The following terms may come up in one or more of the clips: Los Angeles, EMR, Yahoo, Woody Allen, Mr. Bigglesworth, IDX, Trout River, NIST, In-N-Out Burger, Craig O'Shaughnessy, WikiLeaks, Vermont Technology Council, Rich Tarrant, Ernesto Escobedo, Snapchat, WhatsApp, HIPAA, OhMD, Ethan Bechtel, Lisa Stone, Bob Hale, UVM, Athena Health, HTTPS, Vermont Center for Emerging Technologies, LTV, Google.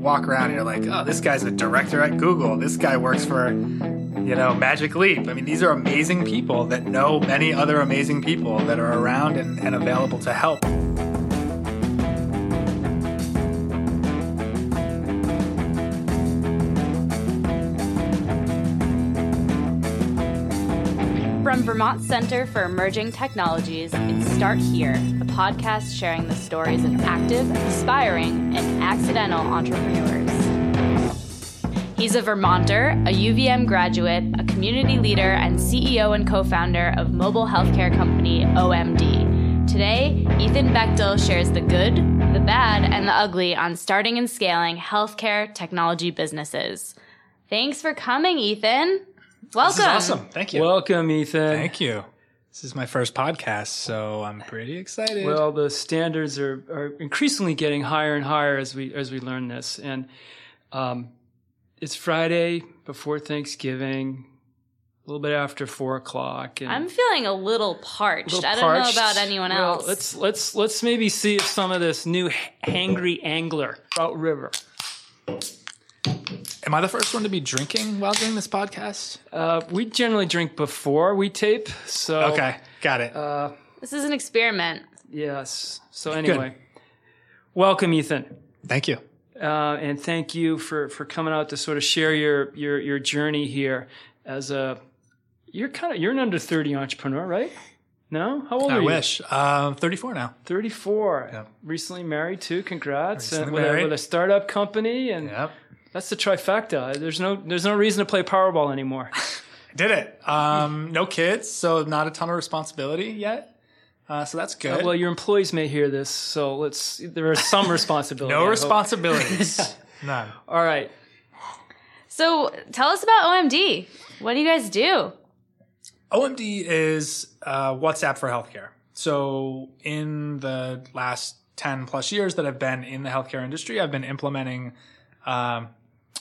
you walk around and you're like, oh, this guy's a director at Google. This guy works for, you know, Magic Leap. I mean, these are amazing people that know many other amazing people that are around and available to help. From Vermont Center for Emerging Technologies, it's Start Here, a podcast sharing the stories of active, aspiring, and accidental entrepreneurs. He's a Vermonter, a UVM graduate, a community leader, and CEO and co-founder of mobile healthcare company OhMD. Today, Ethan Bechtel shares the good, the bad, and the ugly on starting and scaling healthcare technology businesses. Thanks for coming, Ethan. Welcome. This is awesome. Thank you. Welcome, Ethan. Thank you. This is my first podcast, so I'm pretty excited. Well, the standards are increasingly getting higher and higher as we learn this. And it's Friday before Thanksgiving, a little bit after 4 o'clock. And I'm feeling a little parched. I don't know about anyone else. Let's maybe see if some of this new hangry angler, Trout River. Am I the first one to be drinking while doing this podcast? We generally drink before we tape, so... Okay, got it. This is an experiment. Yes. So anyway, good. Welcome, Ethan. Thank you. And thank you for coming out to sort of share your journey here as a... You're an under 30 entrepreneur, right? No? How old are you? I wish. 34 now. 34. Yep. Recently married, too. Congrats. With a startup company and... Yep. That's the trifecta. There's no reason to play Powerball anymore. Did it. No kids, so not a ton of responsibility yet. So that's good. Well, your employees may hear this, so there are some responsibilities. No responsibilities. None. All right. So tell us about OhMD. What do you guys do? OhMD is WhatsApp for healthcare. So in the last 10 plus years that I've been in the healthcare industry, I've been implementing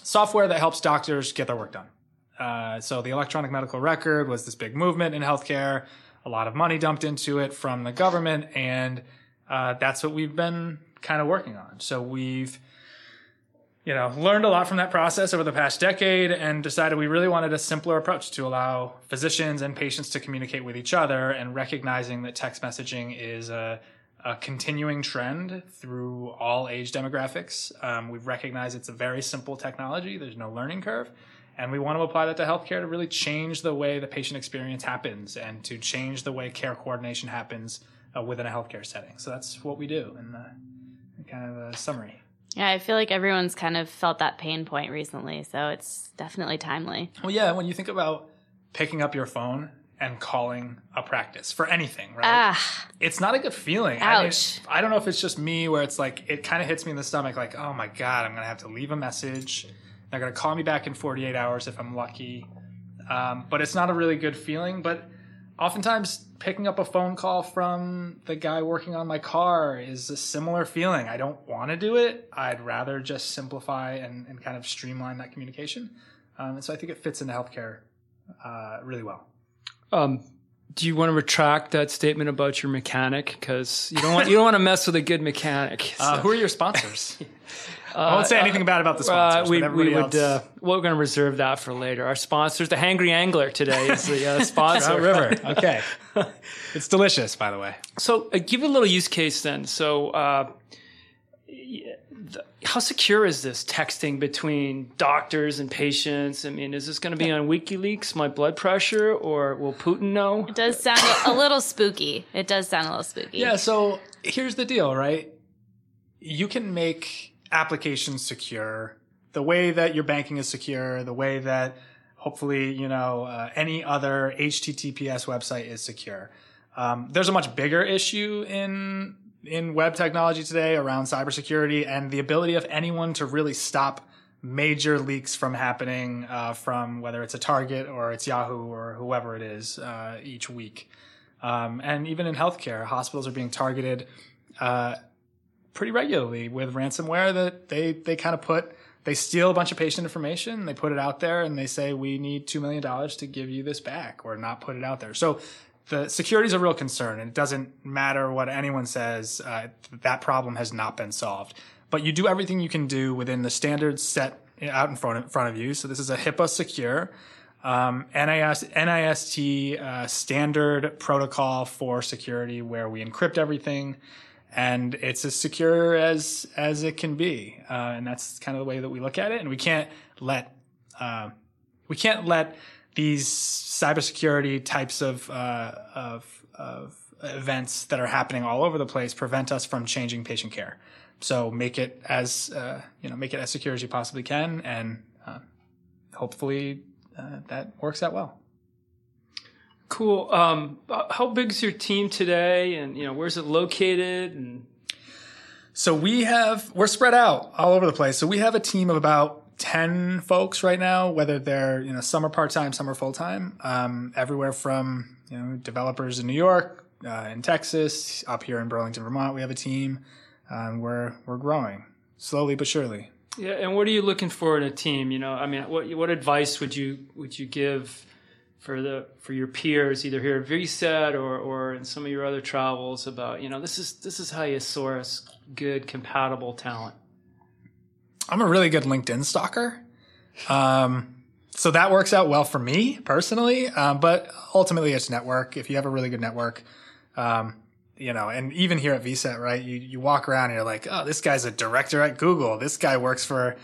software that helps doctors get their work done. So the electronic medical record was this big movement in healthcare, a lot of money dumped into it from the government, and that's what we've been kind of working on. So we've learned a lot from that process over the past decade and decided we really wanted a simpler approach to allow physicians and patients to communicate with each other, and recognizing that text messaging is a continuing trend through all age demographics. We've recognized it's a very simple technology. There's no learning curve. And we want to apply that to healthcare to really change the way the patient experience happens and to change the way care coordination happens within a healthcare setting. So that's what we do in kind of a summary. Yeah, I feel like everyone's kind of felt that pain point recently. So it's definitely timely. Well, yeah, when you think about picking up your phone and calling a practice for anything, right? It's not a good feeling. Ouch. I don't know if it's just me where it's like, it kind of hits me in the stomach like, oh my God, I'm going to have to leave a message. They're going to call me back in 48 hours if I'm lucky. But it's not a really good feeling. But oftentimes picking up a phone call from the guy working on my car is a similar feeling. I don't want to do it. I'd rather just simplify and kind of streamline that communication. And so I think it fits into healthcare really well. Do you want to retract that statement about your mechanic? Because you don't want to mess with a good mechanic. So. Who are your sponsors? I won't say anything bad about the sponsors. We're going to reserve that for later. Our sponsors, the Hangry Angler today is the sponsor. Trout River. Okay. It's delicious, by the way. So give a little use case then. So how secure is this texting between doctors and patients? I mean, is this going to be on WikiLeaks, my blood pressure, or will Putin know? It does sound a little spooky. It does sound a little spooky. Yeah, so here's the deal, right? You can make applications secure the way that your banking is secure, the way that hopefully, any other HTTPS website is secure. There's a much bigger issue in web technology today around cybersecurity and the ability of anyone to really stop major leaks from happening from whether it's a Target or it's Yahoo or whoever it is each week. And even in healthcare, hospitals are being targeted pretty regularly with ransomware that they steal a bunch of patient information, they put it out there, and they say, we need $2 million to give you this back or not put it out there. So the security is a real concern, and it doesn't matter what anyone says, that problem has not been solved. But you do everything you can do within the standards set out in front of you. So this is a HIPAA secure NIST standard protocol for security where we encrypt everything. And it's as secure as it can be. And that's kind of the way that we look at it. And we can't let these cybersecurity types of events that are happening all over the place prevent us from changing patient care. So make it as secure as you possibly can. And, hopefully, that works out well. Cool. How big's your team today, and where's it located? And so we're spread out all over the place. So we have a team of about 10 folks right now, whether they're some are part time, some are full time. Everywhere from developers in New York, in Texas, up here in Burlington, Vermont, we have a team. We're growing slowly but surely. Yeah. And what are you looking for in a team? What advice would you give for your peers, either here at VSET or in some of your other travels, about this is how you source good compatible talent? I'm a really good LinkedIn stalker, so that works out well for me personally. But ultimately, it's network. If you have a really good network, and even here at VSET, right? You walk around and you're like, oh, this guy's a director at Google. This guy works for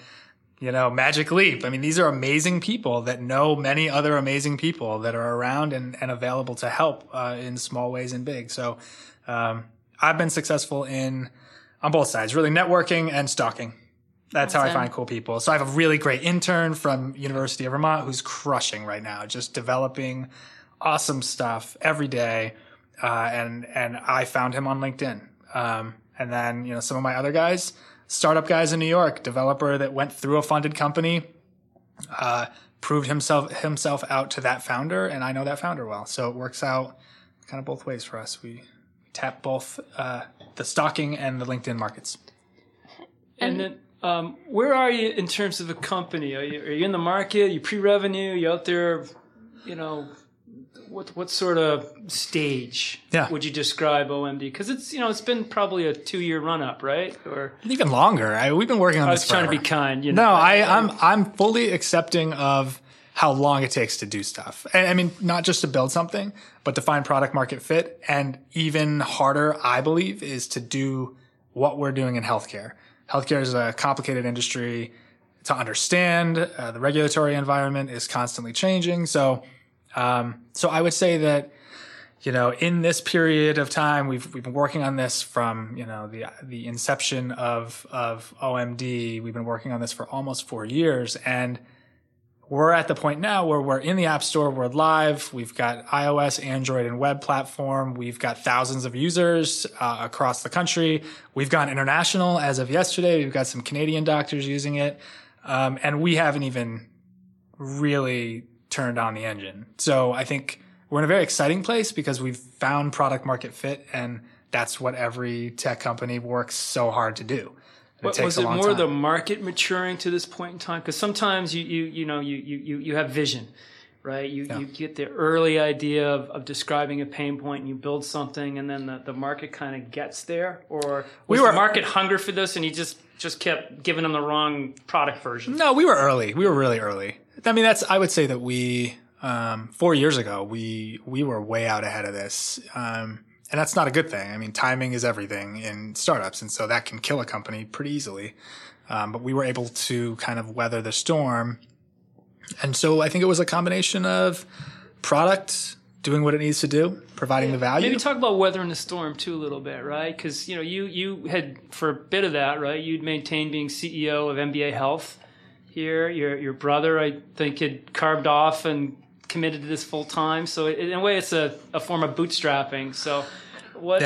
Magic Leap. These are amazing people that know many other amazing people that are around and available to help in small ways and big. So I've been successful on both sides, really networking and stalking. That's awesome. How I find cool people. So I have a really great intern from University of Vermont who's crushing right now, just developing awesome stuff every day. And I found him on LinkedIn. And then, some of my other guys, startup guys in New York, developer that went through a funded company, proved himself out to that founder, and I know that founder well. So it works out kind of both ways for us. We tap both the stalking and the LinkedIn markets. And then where are you in terms of the company? Are you in the market? Are you pre-revenue? Are you out there, What sort of stage would you describe OhMD? Because it's it's been probably a 2-year run up, right? Or even longer. We've been working on this forever. I was trying to be kind. No, I'm fully accepting of how long it takes to do stuff. And not just to build something, but to find product market fit. And even harder, I believe, is to do what we're doing in healthcare. Healthcare is a complicated industry to understand. The regulatory environment is constantly changing. So I would say that, in this period of time, we've been working on this from, the inception of OhMD. We've been working on this for almost 4 years, and we're at the point now where we're in the App Store. We're live. We've got iOS, Android, and web platform. We've got thousands of users across the country. We've gone international as of yesterday. We've got some Canadian doctors using it. And we haven't even really turned on the engine. So I think we're in a very exciting place because we've found product market fit, and that's what every tech company works so hard to do. Was it more the market maturing to this point in time? Because sometimes you have vision, right? You get the early idea of describing a pain point, and you build something, and then the market kind of gets there. Or was the market hunger for this, and you just kept giving them the wrong product version? No, we were early. We were really early. I would say that we, 4 years ago, we were way out ahead of this. And that's not a good thing. Timing is everything in startups. And so that can kill a company pretty easily. But we were able to kind of weather the storm. And so I think it was a combination of product doing what it needs to do, providing the value. Maybe talk about weathering the storm too a little bit, right? Because, you had, for a bit of that, right, you'd maintained being CEO of MBA Health. Here, your brother, I think, had carved off and committed to this full time. So in a way, it's a form of bootstrapping. So what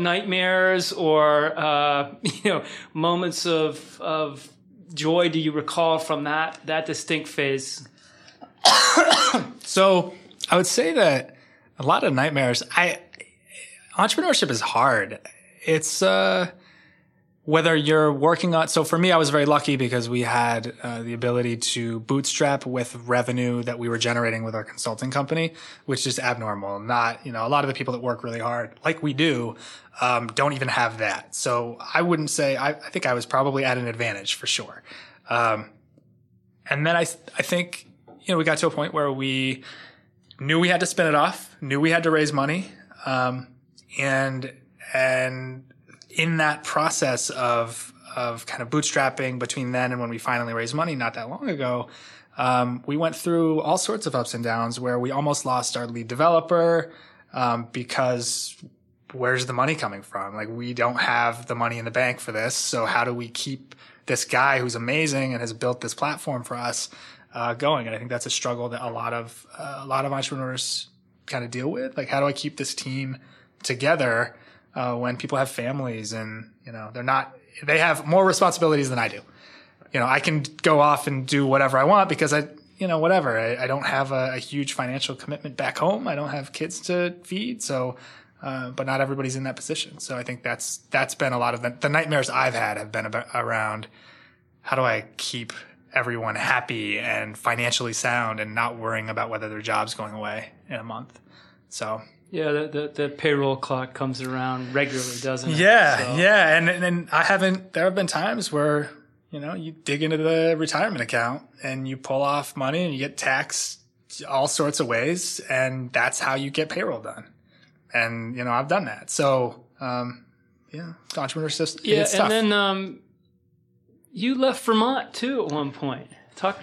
nightmares or moments of joy do you recall from that distinct phase? So I would say that a lot of nightmares. Entrepreneurship is hard. It's whether you're working on, so for me, I was very lucky because we had the ability to bootstrap with revenue that we were generating with our consulting company, which is abnormal. Not, you know, a lot of the people that work really hard, like we do, don't even have that. So I wouldn't say, I think I was probably at an advantage for sure. And then I think, you know, we got to a point where we knew we had to spin it off, knew we had to raise money. And in that process of kind of bootstrapping between then and when we finally raised money not that long ago, we went through all sorts of ups and downs where we almost lost our lead developer, because where's the money coming from? Like, we don't have the money in the bank for this. So how do we keep this guy who's amazing and has built this platform for us, going? And I think that's a struggle that a lot of entrepreneurs kind of deal with. Like, how do I keep this team together when people have families and, you know, they have more responsibilities than I do. You know, I can go off and do whatever I want because I don't have a huge financial commitment back home. I don't have kids to feed. So, but not everybody's in that position. So I think that's been a lot of the nightmares I've had have been around how do I keep everyone happy and financially sound and not worrying about whether their job's going away in a month. So. Yeah, the payroll clock comes around regularly, doesn't it? Yeah, so. Yeah. And there have been times where, you know, you dig into the retirement account and you pull off money and you get taxed all sorts of ways, and that's how you get payroll done. And, you know, I've done that. So, yeah, entrepreneurship, yeah, it's tough. And then you left Vermont, too, at one point.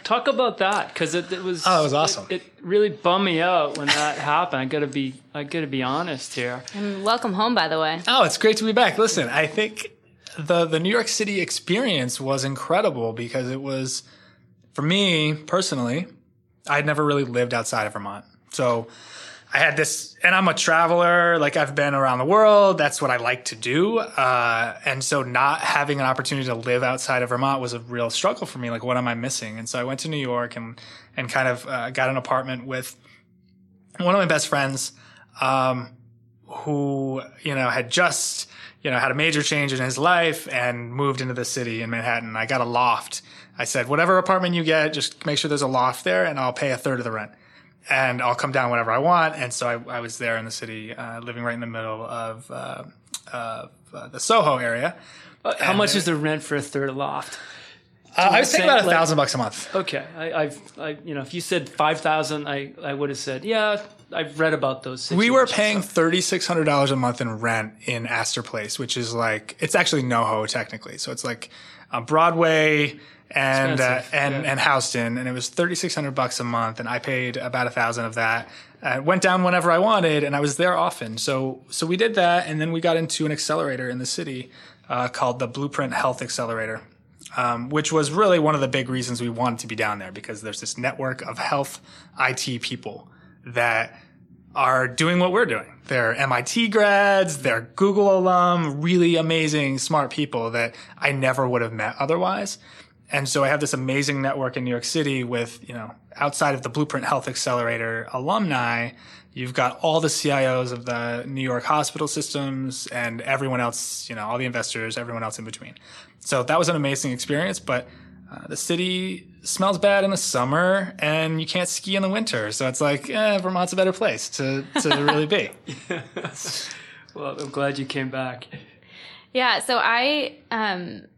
Talk about that, because it was. Oh, it was awesome. It really bummed me out when that happened. I gotta be honest here. And welcome home, by the way. Oh, it's great to be back. Listen, I think the New York City experience was incredible because it was, for me personally, I'd never really lived outside of Vermont, so I had this, and I'm a traveler. Like, I've been around the world. That's what I like to do. And so not having an opportunity to live outside of Vermont was a real struggle for me. Like, what am I missing? And so I went to New York and kind of got an apartment with one of my best friends, who, you know, had just, you know, had a major change in his life and moved into the city in Manhattan. I got a loft. I said, whatever apartment you get, just make sure there's a loft there and I'll pay a third of the rent. And I'll come down whenever I want. And so I was there in the city, living right in the middle of the Soho area. How much is the rent for a third loft? I was thinking about $1,000 a month. Okay. You know, if you said 5,000, I would have said, yeah, I've read about those situations. We were paying $3,600 a month in rent in Astor Place, which is like, it's actually NoHo technically. So it's like Broadway and Houston, and it was $3,600 a month, and I paid about $1,000 of that. I went down whenever I wanted, and I was there often. So we did that, and then we got into an accelerator in the city called the Blueprint Health Accelerator, which was really one of the big reasons we wanted to be down there, because there's this network of health IT people that are doing what we're doing. They're MIT grads, they're Google alum, really amazing, smart people that I never would have met otherwise. And so I have this amazing network in New York City with, you know, outside of the Blueprint Health Accelerator alumni, you've got all the CIOs of the New York hospital systems and everyone else, you know, all the investors, everyone else in between. So that was an amazing experience, but the city smells bad in the summer and you can't ski in the winter. So it's like, Vermont's a better place to really be. Well, I'm glad you came back. Yeah, so I...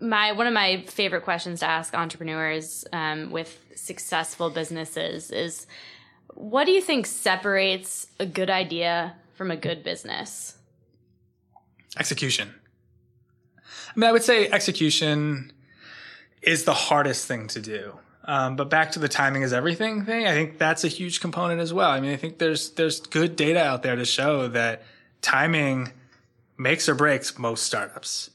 One of my favorite questions to ask entrepreneurs with successful businesses is, what do you think separates a good idea from a good business? Execution. I mean, I would say execution is the hardest thing to do. But back to the timing is everything thing, I think that's a huge component as well. I mean, I think there's good data out there to show that timing makes or breaks most startups.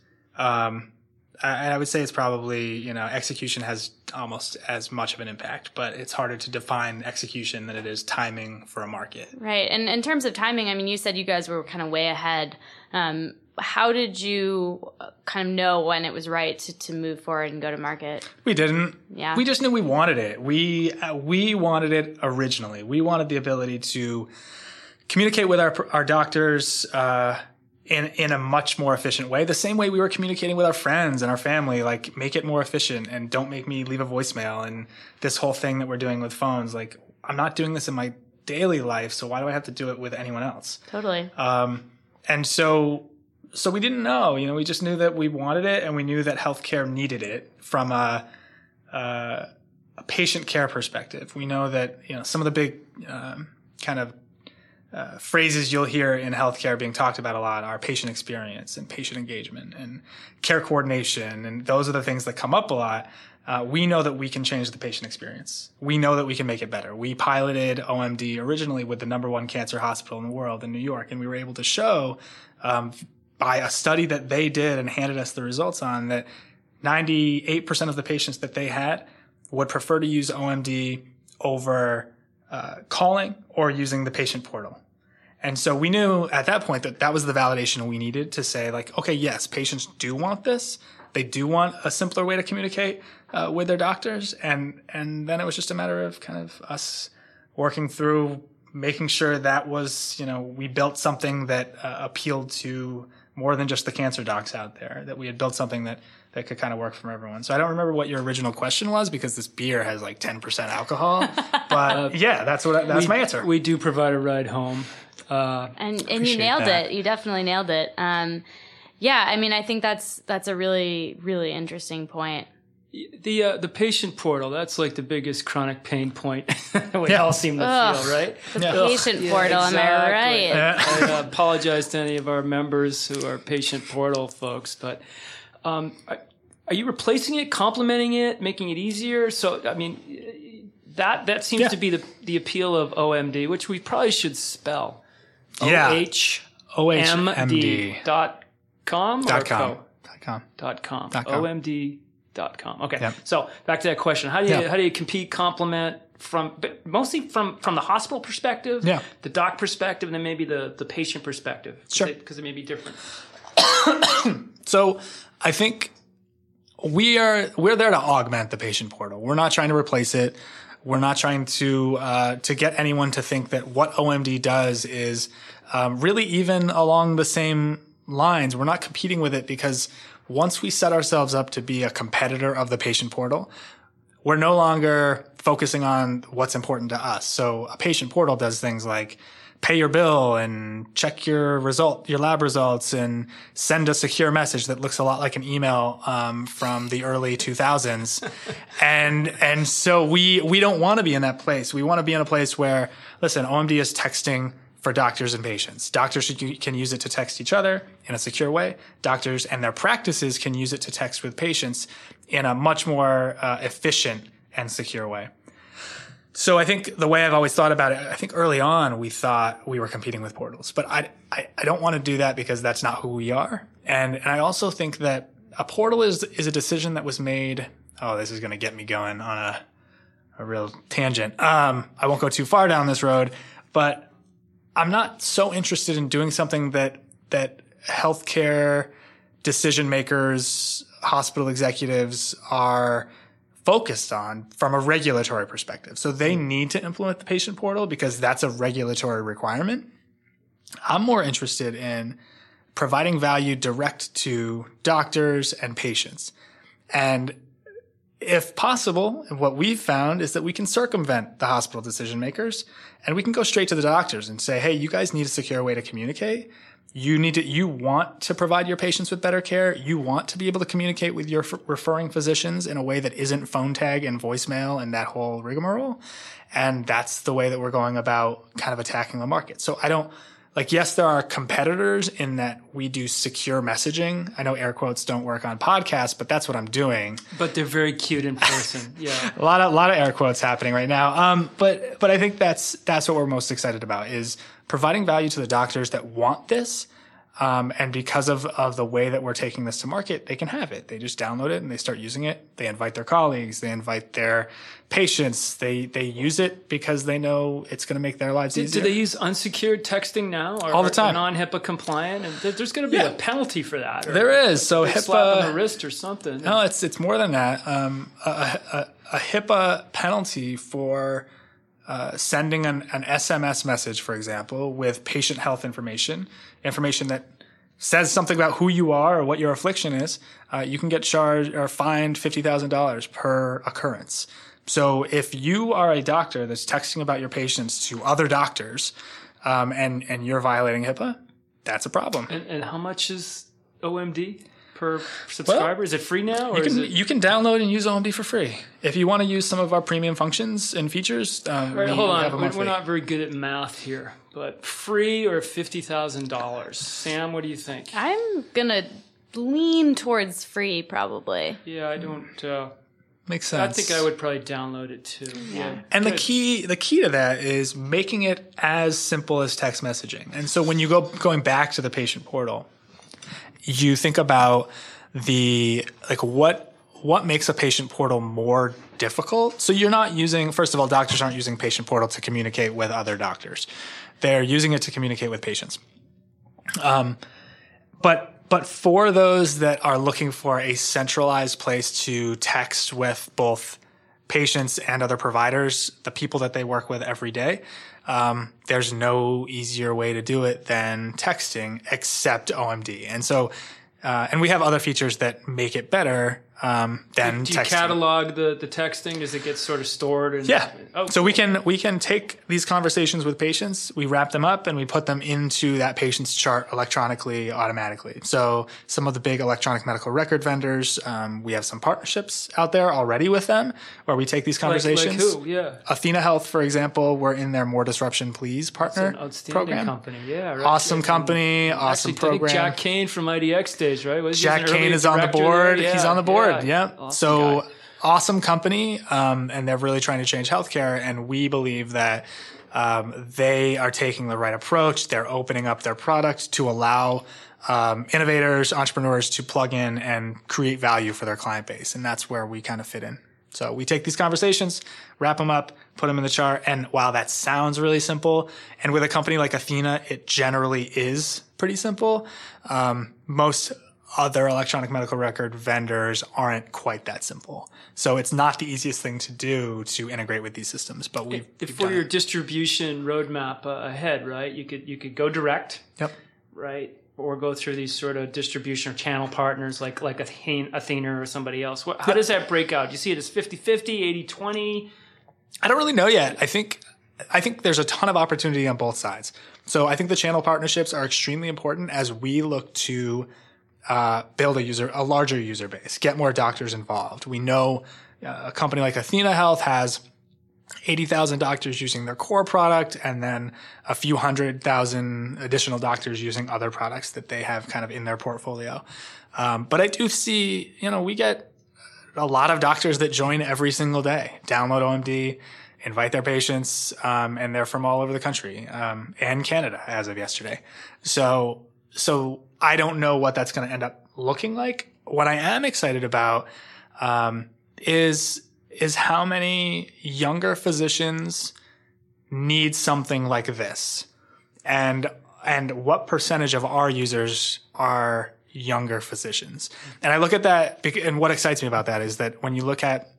I would say it's probably, you know, execution has almost as much of an impact, but it's harder to define execution than it is timing for a market. Right. And in terms of timing, I mean, you said you guys were kind of way ahead. How did you kind of know when it was right to move forward and go to market? We didn't. Yeah. We just knew we wanted it. We wanted it originally. We wanted the ability to communicate with our doctors, in a much more efficient way, the same way we were communicating with our friends and our family. Like, make it more efficient, and don't make me leave a voicemail and this whole thing that we're doing with phones. Like, I'm not doing this in my daily life, so why do I have to do it with anyone else? Totally. And so we didn't know, you know, we just knew that we wanted it, and we knew that healthcare needed it from a patient care perspective. We know that, you know, some of the big kind of phrases you'll hear in healthcare being talked about a lot are patient experience and patient engagement and care coordination. And those are the things that come up a lot. We know that we can change the patient experience. We know that we can make it better. We piloted OhMD originally with the #1 cancer hospital in the world in New York. And we were able to show by a study that they did and handed us the results on that 98% of the patients that they had would prefer to use OhMD over calling or using the patient portal. And so we knew at that point that that was the validation we needed to say, like, okay, yes, patients do want this. They do want a simpler way to communicate with their doctors. And then it was just a matter of kind of us working through making sure that was, you know, we built something that appealed to more than just the cancer docs out there, that we had built something that could kind of work for everyone. So I don't remember what your original question was, because this beer has like 10% alcohol. But yeah, that's my answer. We do provide a ride home. And you nailed that. You definitely nailed it. Yeah, I mean, I think that's a really, really interesting point. The patient portal, that's like the biggest chronic pain point we all seem to feel, right? The patient portal, exactly. Am I right? I apologize to any of our members who are patient portal folks, but are you replacing it, complementing it, making it easier? So, I mean, that seems to be the appeal of OhMD, which we probably should spell. Yeah. OhMD.com. Okay. Yep. So back to that question. How do you compete, complement from mostly from the hospital perspective, the doc perspective, and then maybe the patient perspective? Sure. Because it may be different. So I think we're there to augment the patient portal. We're not trying to replace it. We're not trying to get anyone to think that what OhMD does is really even along the same lines. We're not competing with it, because once we set ourselves up to be a competitor of the patient portal, we're no longer focusing on what's important to us. So a patient portal does things like pay your bill and check your lab results, and send a secure message that looks a lot like an email from the early 2000s. And so we don't want to be in that place. We want to be in a place where, listen, OhMD is texting for doctors and patients. Doctors can use it to text each other in a secure way. Doctors and their practices can use it to text with patients in a much more efficient and secure way. So I think the way I've always thought about it, I think early on we thought we were competing with portals, but I don't want to do that, because that's not who we are. And I also think that a portal is a decision that was made. Oh, this is going to get me going on a real tangent. I won't go too far down this road, but I'm not so interested in doing something that healthcare decision makers, hospital executives are focused on from a regulatory perspective. So they need to implement the patient portal because that's a regulatory requirement. I'm more interested in providing value direct to doctors and patients. And if possible, what we've found is that we can circumvent the hospital decision makers, and we can go straight to the doctors and say, hey, you guys need a secure way to communicate. You want to provide your patients with better care. You want to be able to communicate with your referring physicians in a way that isn't phone tag and voicemail and that whole rigmarole. And that's the way that we're going about kind of attacking the market. So I don't, like, yes, there are competitors in that we do secure messaging. I know air quotes don't work on podcasts, but that's what I'm doing. But they're very cute in person. Yeah. A lot of air quotes happening right now. But I think that's what we're most excited about, is providing value to the doctors that want this. And because of the way that we're taking this to market, they can have it. They just download it and they start using it. They invite their colleagues. They invite their patients. They use it because they know it's going to make their lives easier. Do they use unsecured texting now? All the time. Non-HIPAA compliant? And there's going to be a penalty for that. There is. So HIPAA, slap on the wrist or something. No, it's more than that. A HIPAA penalty for sending an SMS message, for example, with patient health information that says something about who you are or what your affliction is, you can get charged or fined $50,000 per occurrence. So if you are a doctor that's texting about your patients to other doctors, and you're violating HIPAA, that's a problem. And how much is OMD per subscriber? Well, is it free now? Or you can download and use OMD for free. If you want to use some of our premium functions and features, right, hold on. We're not very good at math here, but free or $50,000? Sam, what do you think? I'm going to lean towards free, probably. Yeah, I don't... Makes sense. I think I would probably download it too. Yeah. And the key to that is making it as simple as text messaging. And so when you going back to the patient portal, you think about what makes a patient portal more difficult. So you're not using, first of all, doctors aren't using patient portal to communicate with other doctors. They're using it to communicate with patients. But for those that are looking for a centralized place to text with both patients and other providers, the people that they work with every day, there's no easier way to do it than texting except OMD. And so, and we have other features that make it better than texting. Do you catalog the texting? Does it get sort of stored? Yeah. Oh, so we can take these conversations with patients, we wrap them up, and we put them into that patient's chart electronically, automatically. So some of the big electronic medical record vendors, we have some partnerships out there already with them where we take these conversations. Like who? Yeah. Athena Health, for example, we're in their More Disruption Please partner program. It's an outstanding company. Yeah. Right. Awesome company, awesome program. Jack Kane from IDX days, right? Jack Kane is on the board. Yeah. He's on the board. Yeah. Awesome guy. Awesome company. And they're really trying to change healthcare. And we believe that they are taking the right approach. They're opening up their product to allow innovators, entrepreneurs to plug in and create value for their client base. And that's where we kind of fit in. So we take these conversations, wrap them up, put them in the chart. And wow, that sounds really simple. And with a company like Athena, it generally is pretty simple. Most other electronic medical record vendors aren't quite that simple. So it's not the easiest thing to do to integrate with these systems. But we've done your distribution roadmap ahead, right? You could go direct, yep, right, or go through these sort of distribution or channel partners like Athena or somebody else. How does that break out? Do you see it as 50-50, 80-20? I don't really know yet. I think there's a ton of opportunity on both sides. So I think the channel partnerships are extremely important as we look to build a larger user base, get more doctors involved. We know a company like Athena Health has 80,000 doctors using their core product and then a few 100,000 additional doctors using other products that they have kind of in their portfolio. But I do see, we get a lot of doctors that join every single day, download OMD, invite their patients, and they're from all over the country, and Canada as of yesterday. So I don't know what that's going to end up looking like. What I am excited about is how many younger physicians need something like this, and what percentage of our users are younger physicians. And I look at that, and what excites me about that is that when you look at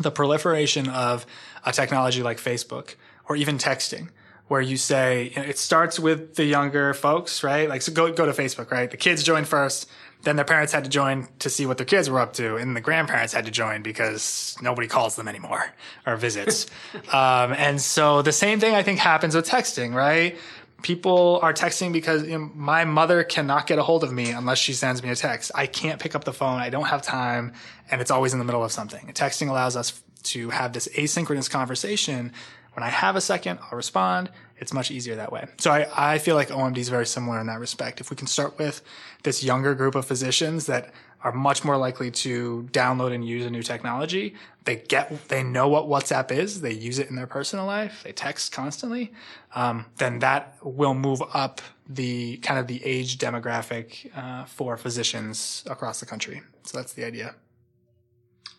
the proliferation of a technology like Facebook or even texting, where you say it starts with the younger folks, right? Like, so go to Facebook, right? The kids joined first, then their parents had to join to see what their kids were up to, and the grandparents had to join because nobody calls them anymore or visits. And so the same thing I think happens with texting, right? People are texting because my mother cannot get a hold of me unless she sends me a text. I can't pick up the phone. I don't have time, and it's always in the middle of something. Texting allows us to have this asynchronous conversation. When I have a second, I'll respond. It's much easier that way. So I feel like OMD is very similar in that respect. If we can start with this younger group of physicians that are much more likely to download and use a new technology, they know what WhatsApp is, they use it in their personal life, they text constantly, then that will move up the kind of the age demographic for physicians across the country. So that's the idea.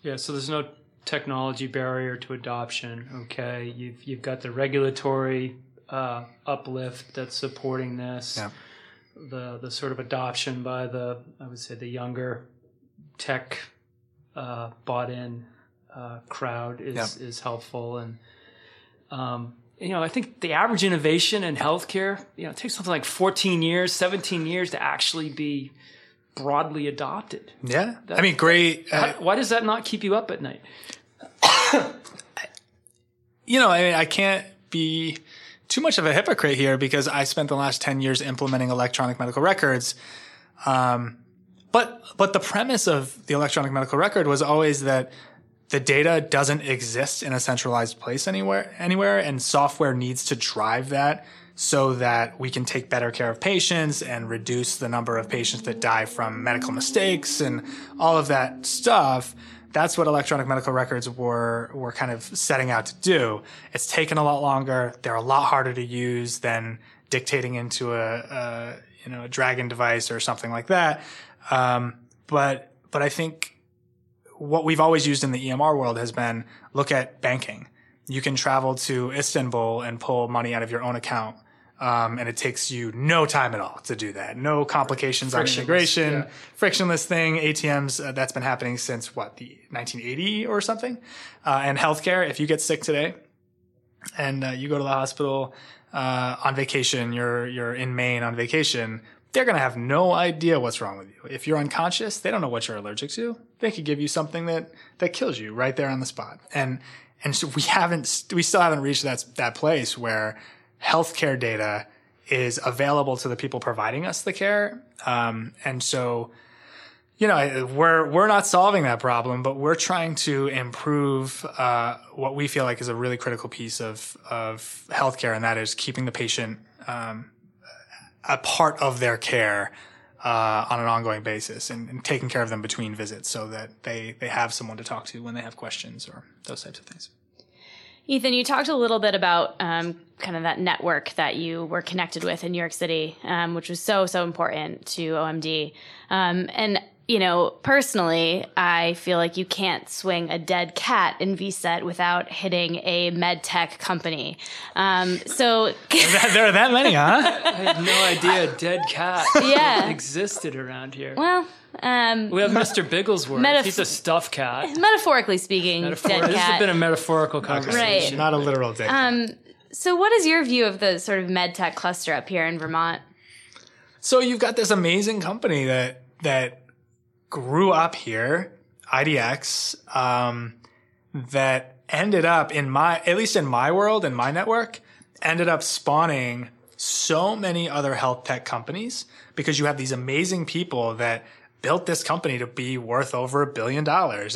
Yeah, so there's no technology barrier to adoption. Okay, you've got the regulatory uplift that's supporting this. Yeah. The sort of adoption by the younger tech bought in crowd is helpful, and you know, I think the average innovation in healthcare, you know, it takes something like 14 years, 17 years to actually be broadly adopted. Yeah. That, I mean, great. Why does that not keep you up at night? You know, I mean, I can't be too much of a hypocrite here because I spent the last 10 years implementing electronic medical records. But the premise of the electronic medical record was always that the data doesn't exist in a centralized place anywhere, and software needs to drive that so that we can take better care of patients and reduce the number of patients that die from medical mistakes and all of that stuff. That's what electronic medical records were kind of setting out to do. It's taken a lot longer. They're a lot harder to use than dictating into a Dragon device or something like that. But I think what we've always used in the EMR world has been, look at banking. You can travel to Istanbul and pull money out of your own account. And it takes you no time at all to do that. No complications on integration, frictionless thing. ATMs, that's been happening since the 1980 or something. And healthcare, if you get sick today and you go to the hospital on vacation, you're in Maine on vacation, they're going to have no idea what's wrong with you. If you're unconscious, they don't know what you're allergic to. They could give you something that kills you right there on the spot. And so we still haven't reached that place where healthcare data is available to the people providing us the care. And so, you know, we're not solving that problem, but we're trying to improve what we feel like is a really critical piece of healthcare, and that is keeping the patient a part of their care on an ongoing basis and taking care of them between visits so that they have someone to talk to when they have questions or those types of things. Ethan, you talked a little bit about kind of that network that you were connected with in New York City, which was so, so important to OhMD. And, you know, personally, I feel like you can't swing a dead cat in VSET without hitting a med tech company. There are that many, huh? I had no idea a dead cat existed around here. Well... we have Mr. Bigglesworth. He's a stuffed cat. Metaphorically speaking, dead cat. This has been a metaphorical conversation. Right. Not a literal dead cat. So what is your view of the sort of med tech cluster up here in Vermont? So you've got this amazing company that grew up here, IDX, that ended up in my network, spawning so many other health tech companies because you have these amazing people that built this company to be worth over $1 billion.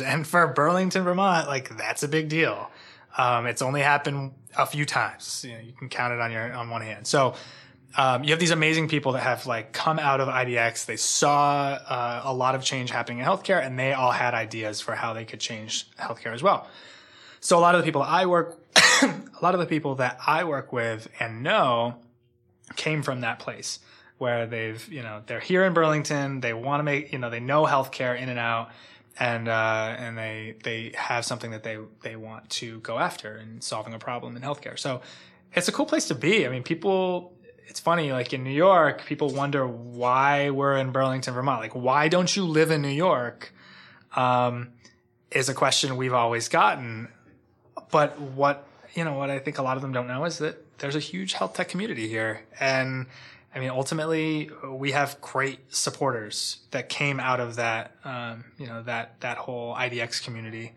And for Burlington, Vermont, like that's a big deal. It's only happened a few times. You know, you can count it on one hand. So, you have these amazing people that have like come out of IDX. They saw a lot of change happening in healthcare, and they all had ideas for how they could change healthcare as well. So a lot of the people that I work with and know came from that place, where they've, you know, they're here in Burlington, they want to make, you know, they know healthcare in and out, and they have something that they want to go after in solving a problem in healthcare. So it's a cool place to be. I mean, it's funny, like in New York, people wonder why we're in Burlington, Vermont. Like, why don't you live in New York? Is a question we've always gotten. But what I think a lot of them don't know is that there's a huge health tech community here. And I mean, ultimately, we have great supporters that came out of that, that whole IDX community.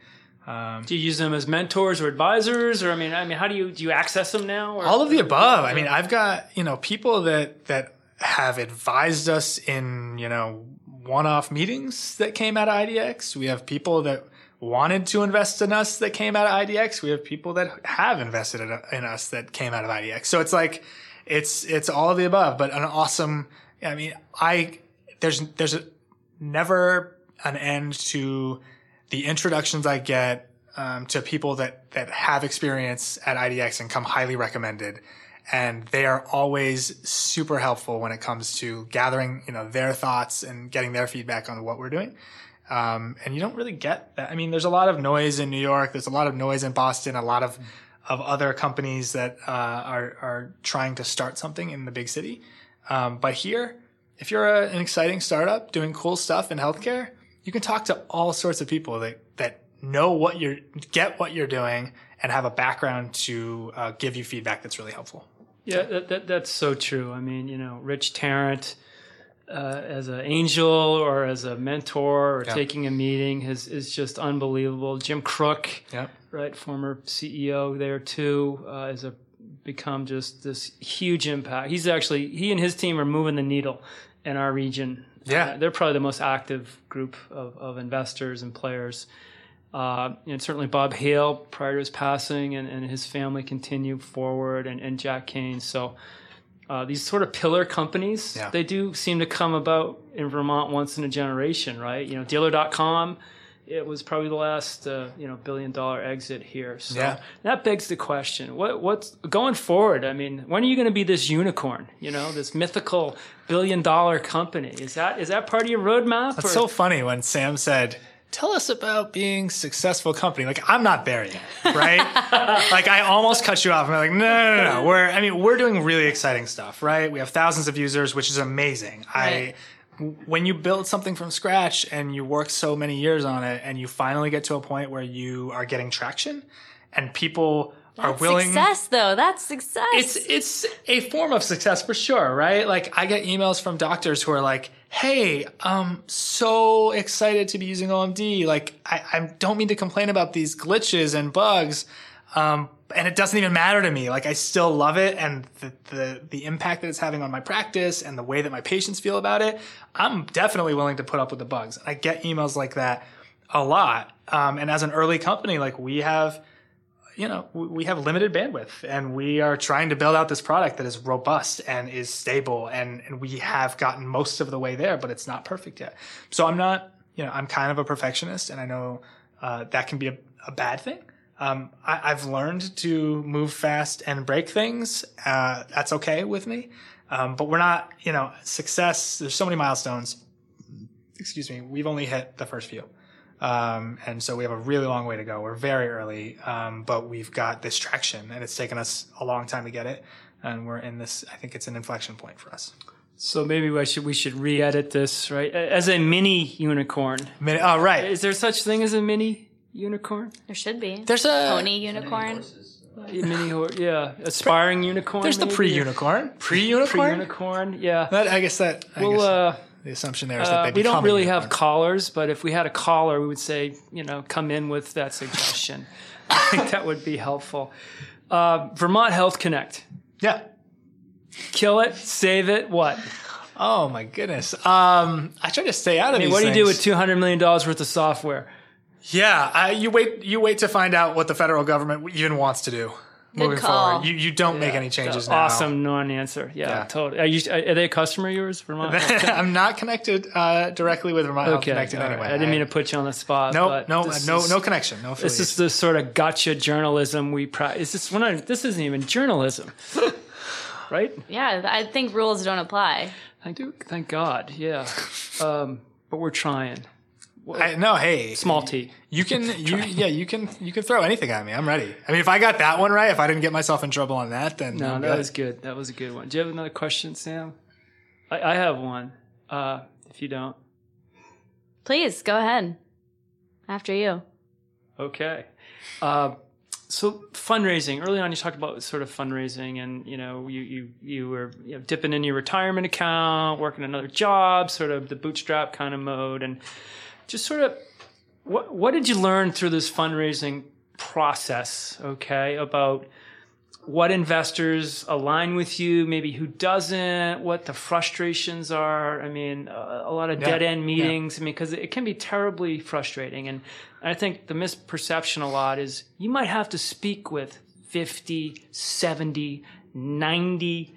Do you use them as mentors or advisors, or I mean, how do you access them now? Or? All of the above. I mean, I've got, you know, people that have advised us in, you know, one-off meetings that came out of IDX. We have people that wanted to invest in us that came out of IDX. We have people that have invested in us that came out of IDX. So it's like. It's all of the above, but an awesome, I mean, there's never an end to the introductions I get, to people that have experience at IDX and come highly recommended. And they are always super helpful when it comes to gathering, you know, their thoughts and getting their feedback on what we're doing. And you don't really get that. I mean, there's a lot of noise in New York. There's a lot of noise in Boston, a lot of other companies that are trying to start something in the big city. But here, if you're an exciting startup doing cool stuff in healthcare, you can talk to all sorts of people that know what you're doing and have a background to give you feedback that's really helpful. Yeah, that's so true. I mean, you know, Rich Tarrant as an angel or as a mentor or taking a meeting is just unbelievable. Jim Crook, right, former CEO there too, is a become just this huge impact. He's actually, he and his team are moving the needle in our region. Yeah, they're probably the most active group of investors and players. And certainly Bob Hale, prior to his passing, and his family continue forward, and Jack Kane. So these sort of pillar companies, they do seem to come about in Vermont once in a generation, right? You know, dealer.com, it was probably the last billion-dollar exit here. So that begs the question: what's going forward? I mean, when are you going to be this unicorn? You know, this mythical billion-dollar company. Is that part of your roadmap? That's so funny when Sam said, tell us about being successful company. Like, I'm not there yet, right? Like, I almost cut you off. I'm like, no. We're doing really exciting stuff, right? We have thousands of users, which is amazing. Right. When you build something from scratch and you work so many years on it and you finally get to a point where you are getting traction and people are willing. Success, though. That's success. It's a form of success for sure, right? Like, I get emails from doctors who are like, hey, I'm so excited to be using OhMD. Like, I don't mean to complain about these glitches and bugs, and it doesn't even matter to me. Like, I still love it, and the impact that it's having on my practice and the way that my patients feel about it, I'm definitely willing to put up with the bugs. I get emails like that a lot. And as an early company, like, we have limited bandwidth, and we are trying to build out this product that is robust and is stable, and we have gotten most of the way there, but it's not perfect yet. So I'm kind of a perfectionist, and I know that can be a bad thing. I've learned to move fast and break things. That's okay with me. But we're not, success. There's so many milestones. Excuse me. We've only hit the first few. And so we have a really long way to go. We're very early, but we've got this traction, and it's taken us a long time to get it. And we're in this, I think it's an inflection point for us. So maybe we should re-edit this, right? As a mini unicorn. Right. Is there such thing as a mini unicorn? There should be. There's a pony unicorn. Aspiring unicorn. There's maybe the pre-unicorn. Pre-unicorn, yeah. The assumption there is that we don't really have collars, but if we had a collar, we would say, come in with that suggestion. I think that would be helpful. Vermont Health Connect. Yeah. Kill it, save it, what? Oh, my goodness. I try to stay out of these things. What do you do with $200 million worth of software? Yeah, you wait to find out what the federal government even wants to do. Moving forward, you don't make any changes now. Awesome non-answer. Yeah, totally. Are they a customer of yours, Vermont? I'm not connected directly with Vermont Health Connect anyway. Right. I didn't mean to put you on the spot. No connection. No affiliation. This is the sort of gotcha journalism we practice. This isn't even journalism, right? Yeah, I think rules don't apply. I do. Thank God. Yeah, but we're trying. Small T. You can throw anything at me. I'm ready. I mean, if I got that one right, if I didn't get myself in trouble on that, then that was good. That was a good one. Do you have another question, Sam? I have one. If you don't, please go ahead. After you. Okay. So fundraising. Early on, you talked about sort of fundraising, and you were dipping in your retirement account, working another job, sort of the bootstrap kind of mode, and just sort of, what did you learn through this fundraising process, okay, about what investors align with you, maybe who doesn't, what the frustrations are? I mean, a lot of dead-end meetings, I mean, because it can be terribly frustrating. And I think the misperception a lot is you might have to speak with 50, 70, 90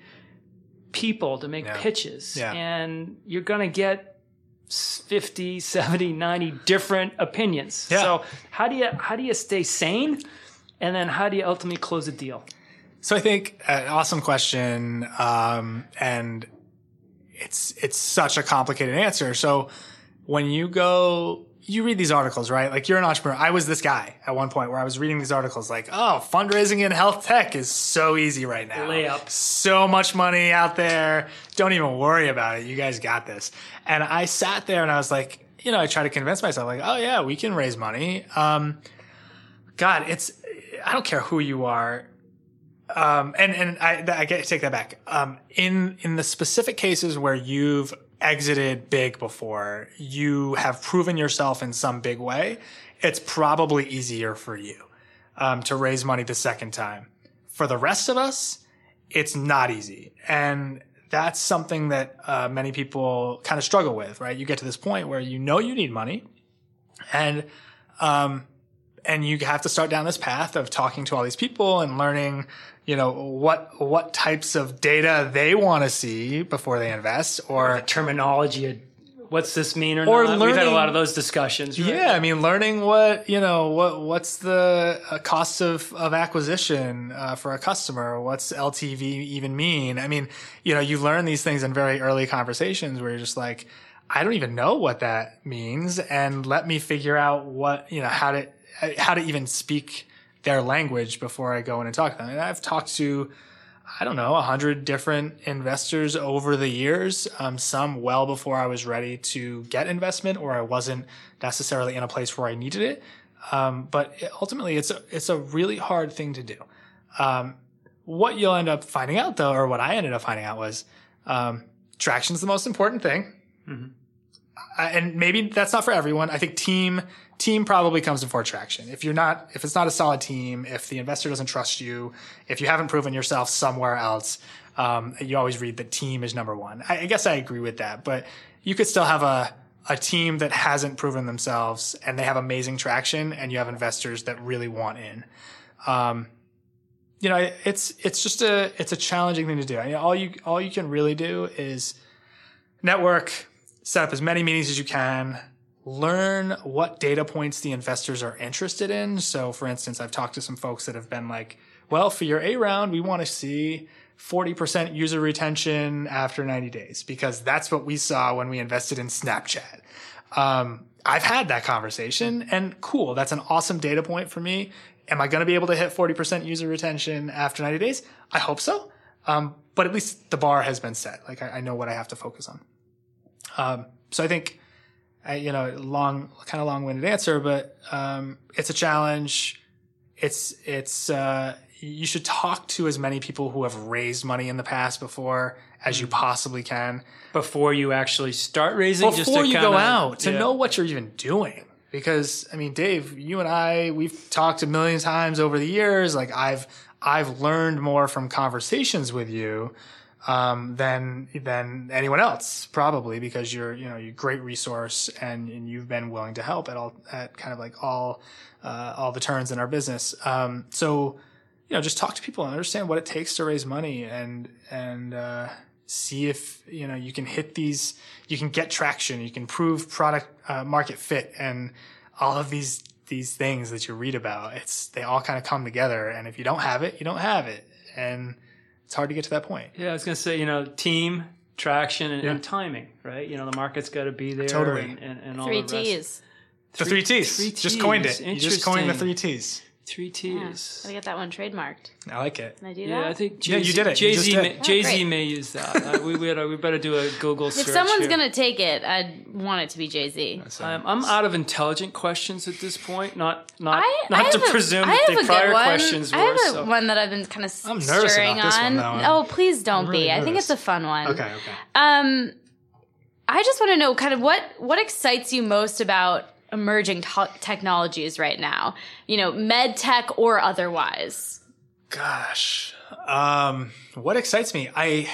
people to make pitches, and you're going to get 50, 70, 90 different opinions. Yeah. So how do you stay sane? And then how do you ultimately close a deal? So I think an awesome question. And it's such a complicated answer. So when you read these articles, right? Like, you're an entrepreneur. I was this guy at one point where I was reading these articles like, oh, fundraising in health tech is so easy right now. Layup. So much money out there. Don't even worry about it. You guys got this. And I sat there and I was like, I try to convince myself like, oh yeah, we can raise money. God, it's I don't care who you are. And I take that back. In the specific cases where you've exited big before, you have proven yourself in some big way, it's probably easier for you to raise money the second time. For the rest of us, it's not easy. And that's something that many people kind of struggle with, right? You get to this point where you know you need money, and you have to start down this path of talking to all these people and learning, you know, what types of data they want to see before they invest, or the terminology of what's this mean or not. We've had a lot of those discussions. Right? Yeah. I mean, learning what's the cost of acquisition for a customer? What's LTV even mean? I mean, you know, you learn these things in very early conversations where you're just like, I don't even know what that means. And let me figure out what, you know, how to even speak their language before I go in and talk to them. And I've talked to, I don't know, 100 different investors over the years, some well before I was ready to get investment or I wasn't necessarily in a place where I needed it. But ultimately, it's a really hard thing to do. What you'll end up finding out, though, or what I ended up finding out was traction's the most important thing. Mm-hmm. And maybe that's not for everyone. I think team probably comes before traction. If it's not a solid team, if the investor doesn't trust you, if you haven't proven yourself somewhere else, you always read that team is number one. I guess I agree with that, but you could still have a team that hasn't proven themselves and they have amazing traction and you have investors that really want in. You know, it's just it's a challenging thing to do. I mean, all you can really do is network. Set up as many meetings as you can. Learn what data points the investors are interested in. So, for instance, I've talked to some folks that have been like, well, for your A round, we want to see 40% user retention after 90 days because that's what we saw when we invested in Snapchat. I've had that conversation, and cool, that's an awesome data point for me. Am I going to be able to hit 40% user retention after 90 days? I hope so. But at least the bar has been set. Like I know what I have to focus on. So I think, long-winded answer, but, it's a challenge. You should talk to as many people who have raised money in the past before as you possibly can. Before you actually start raising, before you go out to know what you're even doing. Because, I mean, Dave, you and I, we've talked a million times over the years. Like I've learned more from conversations with you than anyone else, probably, because you're a great resource and you've been willing to help at all the turns in our business. So, just talk to people and understand what it takes to raise money and see if, you can hit these, you can get traction, you can prove product market fit and all of these things that you read about. They all kind of come together. And if you don't have it, you don't have it. And it's hard to get to that point. Yeah, I was going to say, team, traction, and timing, right? The market's got to be there. Totally. And all the rest. The three T's. Just coined it. You just coined the three T's. Three T's. Yeah. I got that one trademarked. I like it. Can I do that? Yeah, I think you did it. Jay-Z may use that. We better do a Google search. If someone's going to take it, I'd want it to be Jay-Z. I'm out of intelligent questions at this point. Not to presume that the prior questions were. I have one that I've been kind of stirring on. I'm nervous about this one, though. Oh, please don't be. Really, I think it's a fun one. Okay. I just want to know kind of what excites you most about emerging technologies right now, med tech or otherwise? Gosh. What excites me? I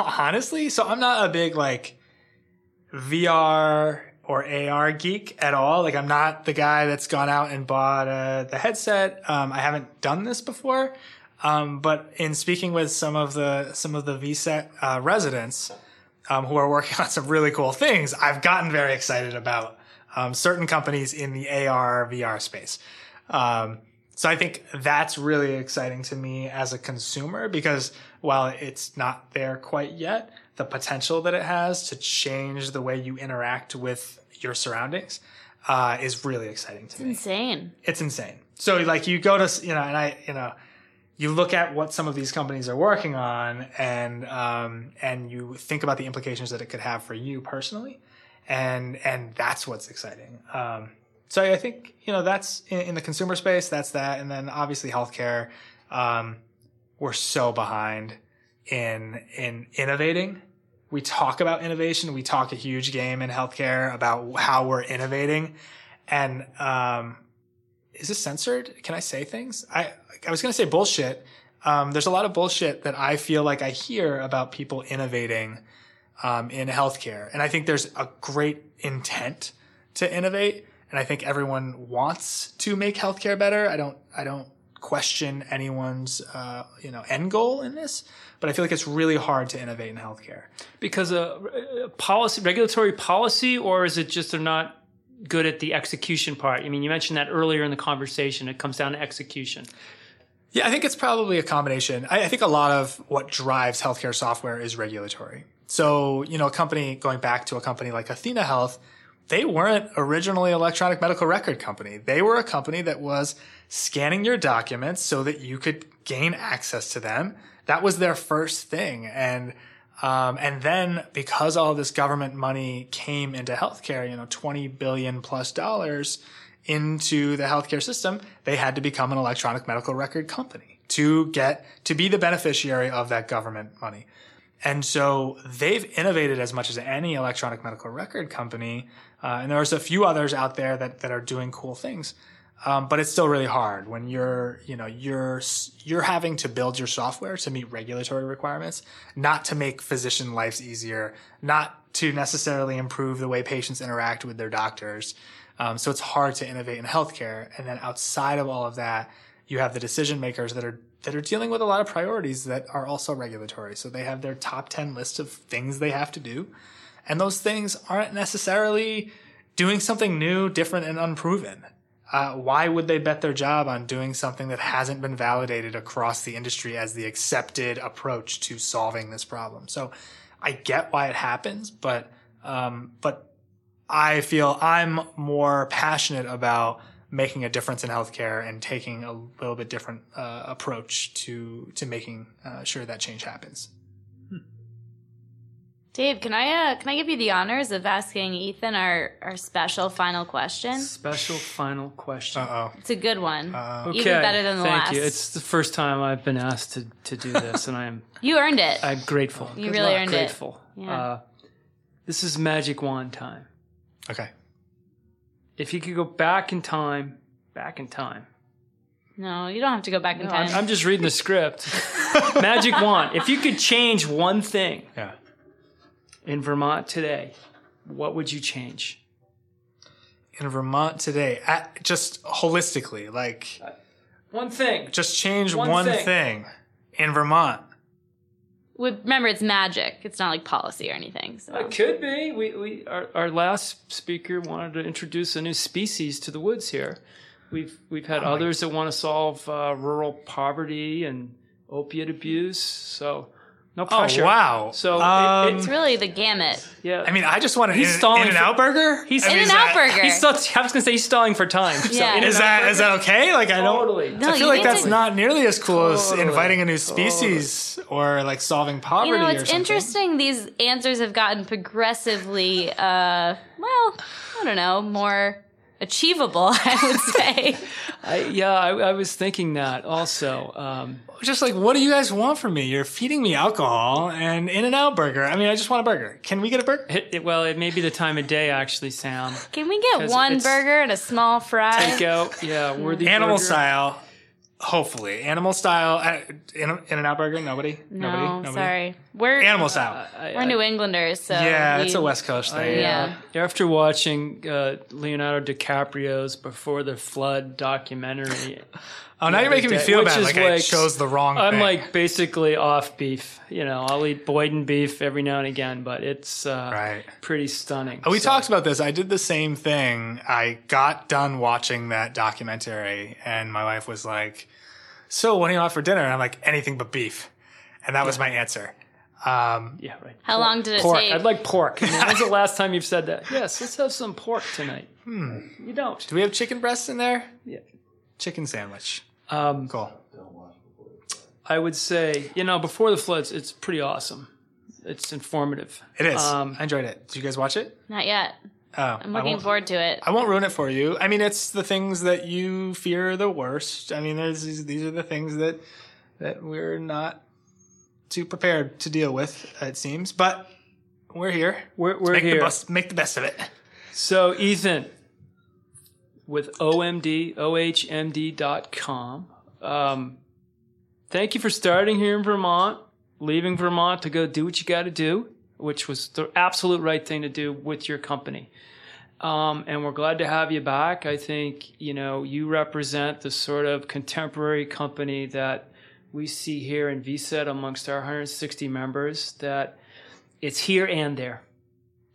honestly, so I'm not a big VR or AR geek at all. Like I'm not the guy that's gone out and bought the headset. I haven't done this before. But in speaking with some of the VSET residents, who are working on some really cool things, I've gotten very excited about certain companies in the AR, VR space. So I think that's really exciting to me as a consumer because while it's not there quite yet, the potential that it has to change the way you interact with your surroundings is really exciting to me. It's insane. So you go to, you look at what some of these companies are working on and you think about the implications that it could have for you personally. And that's what's exciting. So I think, you know, that's in the consumer space, that's that. And then obviously healthcare, we're so behind in innovating. We talk about innovation. We talk a huge game in healthcare about how we're innovating. And, is this censored? Can I say things? I was going to say bullshit. There's a lot of bullshit that I feel like I hear about people innovating, in healthcare. And I think there's a great intent to innovate. And I think everyone wants to make healthcare better. I don't question anyone's, end goal in this, but I feel like it's really hard to innovate in healthcare. Because a policy, regulatory policy, or is it just they're not good at the execution part? I mean, you mentioned that earlier in the conversation. It comes down to execution. Yeah, I think it's probably a combination. I think a lot of what drives healthcare software is regulatory. So, you know, going back to a company like Athena Health, they weren't originally an electronic medical record company. They were a company that was scanning your documents so that you could gain access to them. That was their first thing. And then because all this government money came into healthcare, you know, $20 billion+ into the healthcare system, they had to become an electronic medical record company to be the beneficiary of that government money. And so they've innovated as much as any electronic medical record company. And there's a few others out there that are doing cool things. But it's still really hard when you're having to build your software to meet regulatory requirements, not to make physician lives easier, not to necessarily improve the way patients interact with their doctors. So it's hard to innovate in healthcare. And then outside of all of that, you have the decision makers that are dealing with a lot of priorities that are also regulatory. So they have their top 10 list of things they have to do. And those things aren't necessarily doing something new, different, and unproven. Why would they bet their job on doing something that hasn't been validated across the industry as the accepted approach to solving this problem? So I get why it happens, but I feel I'm more passionate about making a difference in healthcare and taking a little bit different approach to making sure that change happens. Dave, can I give you the honors of asking Ethan our special final question? Special final question. Uh-oh. It's a good one. Okay. Even better than the last. Thank you. It's the first time I've been asked to do this, and I am. You earned it. I'm grateful. You really earned it. Grateful. Yeah. This is magic wand time. Okay. If you could go back in time. No, you don't have to go back in time. I'm just reading the script. Magic wand. If you could change one thing in Vermont today, what would you change? In Vermont today, just holistically, like... one thing. Just change one thing in Vermont. Remember, it's magic. It's not like policy or anything. So. It could be. Our last speaker wanted to introduce a new species to the woods here. We've had others that want to solve rural poverty and opiate abuse. So no pressure. Oh wow! So it's really the gamut. Yeah. I mean, I just want an In-N-Out Burger. He's In-N-Out Burger. I was gonna say he's stalling for time. Yeah. So is that okay? Like totally. I don't. No, I feel like that's not nearly as cool as inviting a new species or like solving poverty. You know, it's interesting. These answers have gotten progressively, I don't know, more achievable, I would say. I was thinking that also. Just like, what do you guys want from me? You're feeding me alcohol and In-N-Out Burger. I mean, I just want a burger. Can we get a burger? It may be the time of day, actually, Sam. Can we get one burger and a small fry? Takeout, yeah. Worthy Animal burger. Style, hopefully. Animal style. In-N-Out Burger, nobody? No, nobody? Sorry. We're Animal style. We're New Englanders, so... Yeah, it's a West Coast thing. Yeah. After watching Leonardo DiCaprio's Before the Flood documentary... Oh, now you're making me feel bad. Like I chose the wrong thing. I'm like basically off beef. You know, I'll eat Boyden beef every now and again, but it's pretty stunning. We talked about this. I did the same thing. I got done watching that documentary, and my wife was like, "So, what do you want for dinner?" And I'm like, "Anything but beef," and that was my answer. Yeah, right. How long did it take? I'd like pork. I mean, when's the last time you've said that? Yes, let's have some pork tonight. You don't. Do we have chicken breasts in there? Yeah. Chicken sandwich. Cool. I would say, you know, Before the Floods, it's pretty awesome. It's informative. It is. I enjoyed it. Did you guys watch it? Not yet. I'm looking forward to it. I won't ruin it for you. I mean, it's the things that you fear the worst. I mean, these are the things that we're not too prepared to deal with, it seems. But we're here. We're here. Make the best of it. So, Ethan, with OMD, OhMD.com, thank you for starting here in Vermont, leaving Vermont to go do what you got to do, which was the absolute right thing to do with your company. And we're glad to have you back. I think, you represent the sort of contemporary company that we see here in VSET amongst our 160 members, that it's here and there.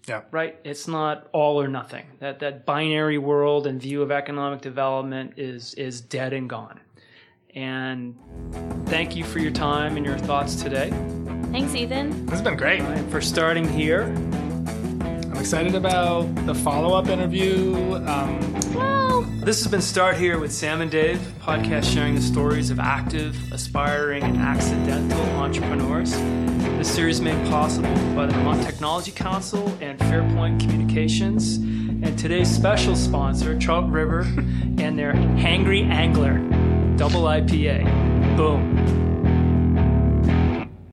Yeah. Right? It's not all or nothing. That binary world and view of economic development is dead and gone. And thank you for your time and your thoughts today. Thanks, Ethan. This has been great. For starting here. I'm excited about the follow-up interview. This has been Start Here with Sam and Dave, podcast sharing the stories of active, aspiring, and accidental entrepreneurs. This series made possible by the Vermont Technology Council and Fairpoint Communications, and today's special sponsor, Trout River, and their Hangry Angler, double IPA. Boom.